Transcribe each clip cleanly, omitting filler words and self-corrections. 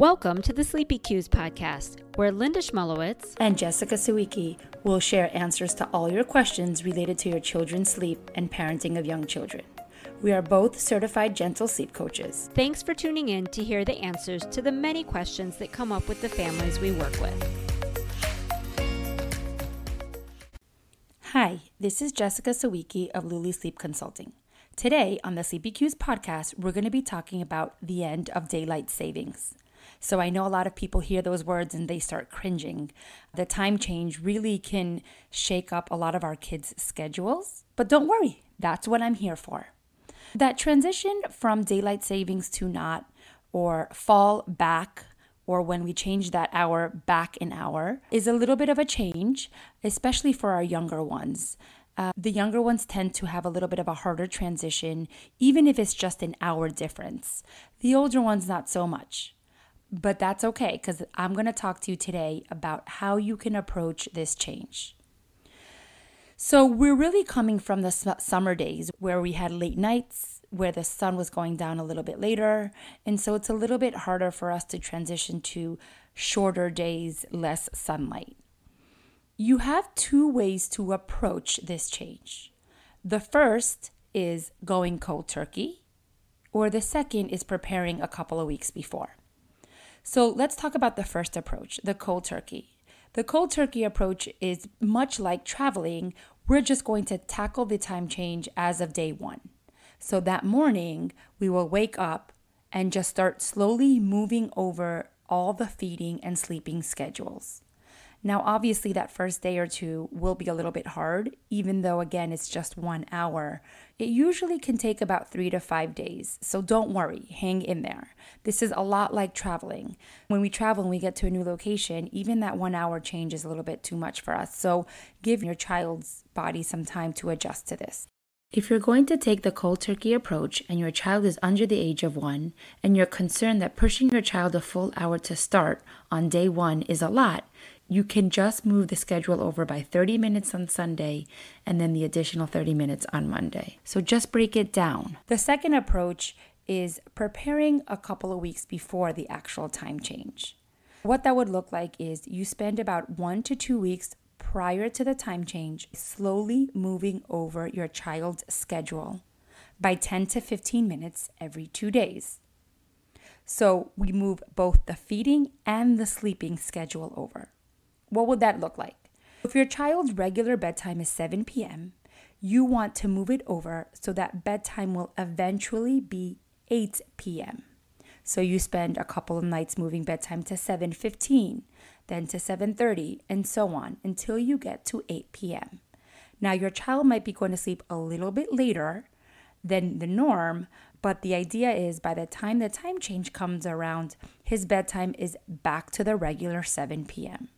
Welcome to the Sleepy Q's Podcast, where Linda Schmolowitz and Jessica Sawiki will share answers to all your questions related to your children's sleep and parenting of young children. We are both certified gentle sleep coaches. Thanks for tuning in to hear the answers to the many questions that come up with the families we work with. Hi, this is Jessica Sawiki of Luli Sleep Consulting. Today on the Sleepy Q's Podcast, we're going to be talking about the end of daylight savings. So I know a lot of people hear those words and they start cringing. The time change really can shake up a lot of our kids' schedules, but don't worry, that's what I'm here for. That transition from daylight savings to not, or fall back, or when we change that hour back an hour, is a little bit of a change, especially for our younger ones. The younger ones tend to have a little bit of a harder transition, even if it's just an hour difference. The older ones, not so much. But that's okay, because I'm going to talk to you today about how you can approach this change. So we're really coming from the summer days where we had late nights, where the sun was going down a little bit later. And so it's a little bit harder for us to transition to shorter days, less sunlight. You have two ways to approach this change. The first is going cold turkey, or the second is preparing a couple of weeks before. So let's talk about the first approach, the cold turkey. The cold turkey approach is much like traveling. We're just going to tackle the time change as of day one. So that morning, we will wake up and just start slowly moving over all the feeding and sleeping schedules. Now, obviously, that first day or two will be a little bit hard, even though, again, it's just 1 hour. It usually can take about 3 to 5 days, so don't worry. Hang in there. This is a lot like traveling. When we travel and we get to a new location, even that 1 hour change is a little bit too much for us, so give your child's body some time to adjust to this. If you're going to take the cold turkey approach and your child is under the age of 1 and you're concerned that pushing your child a full hour to start on day 1 is a lot, you can just move the schedule over by 30 minutes on Sunday and then the additional 30 minutes on Monday. So just break it down. The second approach is preparing a couple of weeks before the actual time change. What that would look like is you spend about 1 to 2 weeks prior to the time change, slowly moving over your child's schedule by 10 to 15 minutes every 2 days. So we move both the feeding and the sleeping schedule over. What would that look like? If your child's regular bedtime is 7 p.m., you want to move it over so that bedtime will eventually be 8 p.m. So you spend a couple of nights moving bedtime to 7:15, then to 7:30, and so on until you get to 8 p.m. Now, your child might be going to sleep a little bit later than the norm, but the idea is by the time the time change comes around, his bedtime is back to the regular 7 p.m.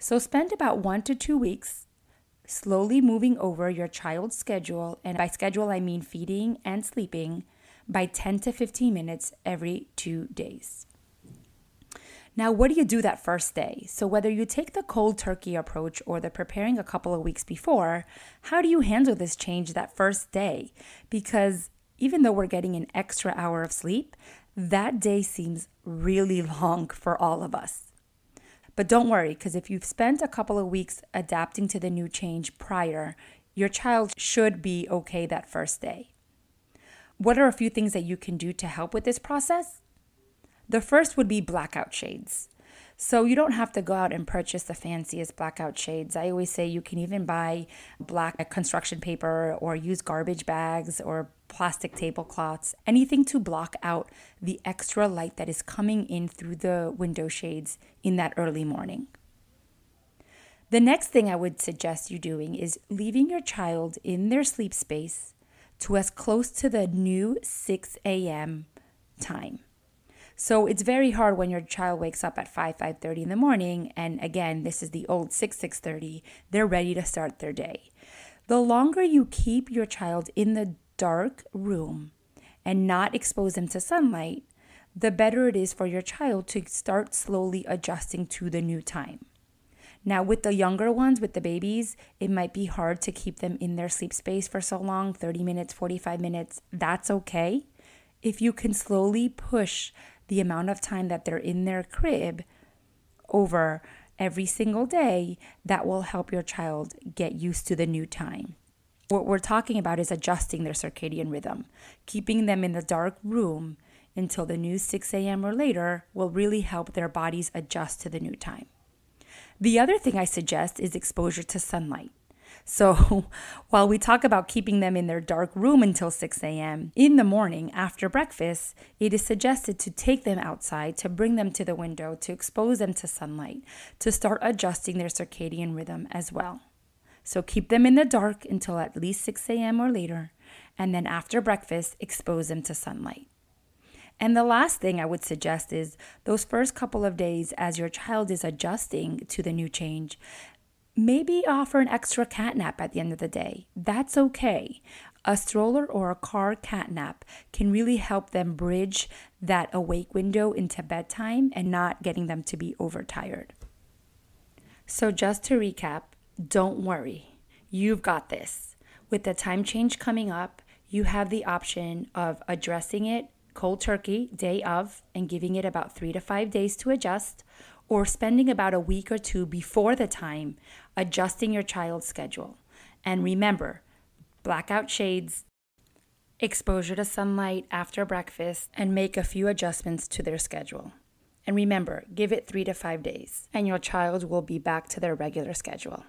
So spend about 1 to 2 weeks slowly moving over your child's schedule, and by schedule I mean feeding and sleeping, by 10 to 15 minutes every 2 days. Now, what do you do that first day? So whether you take the cold turkey approach or the preparing a couple of weeks before, how do you handle this change that first day? Because even though we're getting an extra hour of sleep, that day seems really long for all of us. But don't worry, because if you've spent a couple of weeks adapting to the new change prior, your child should be okay that first day. What are a few things that you can do to help with this process? The first would be blackout shades. So you don't have to go out and purchase the fanciest blackout shades. I always say you can even buy black construction paper or use garbage bags or plastic tablecloths, anything to block out the extra light that is coming in through the window shades in that early morning. The next thing I would suggest you doing is leaving your child in their sleep space to as close to the new 6 a.m. time. So it's very hard when your child wakes up at 5:30 in the morning, and again, this is the old 6:30, they're ready to start their day. The longer you keep your child in the dark room and not expose them to sunlight, the better it is for your child to start slowly adjusting to the new time. Now, with the younger ones, with the babies, it might be hard to keep them in their sleep space for so long, 30 minutes, 45 minutes, that's okay. If you can slowly push the amount of time that they're in their crib over every single day, that will help your child get used to the new time. What we're talking about is adjusting their circadian rhythm. Keeping them in the dark room until the new 6 a.m. or later will really help their bodies adjust to the new time. The other thing I suggest is exposure to sunlight. So while we talk about keeping them in their dark room until 6 a.m., in the morning after breakfast, it is suggested to take them outside, to bring them to the window, to expose them to sunlight, to start adjusting their circadian rhythm as well. So keep them in the dark until at least 6 a.m. or later, and then after breakfast, expose them to sunlight. And the last thing I would suggest is those first couple of days as your child is adjusting to the new change, maybe offer an extra cat nap at the end of the day. That's okay. A stroller or a car cat nap can really help them bridge that awake window into bedtime and not getting them to be overtired. So just to recap, don't worry. You've got this. With the time change coming up, you have the option of addressing it cold turkey day of and giving it about 3 to 5 days to adjust, or spending about a week or two before the time adjusting your child's schedule. And remember, blackout shades, exposure to sunlight after breakfast, and make a few adjustments to their schedule. And remember, give it 3 to 5 days, and your child will be back to their regular schedule.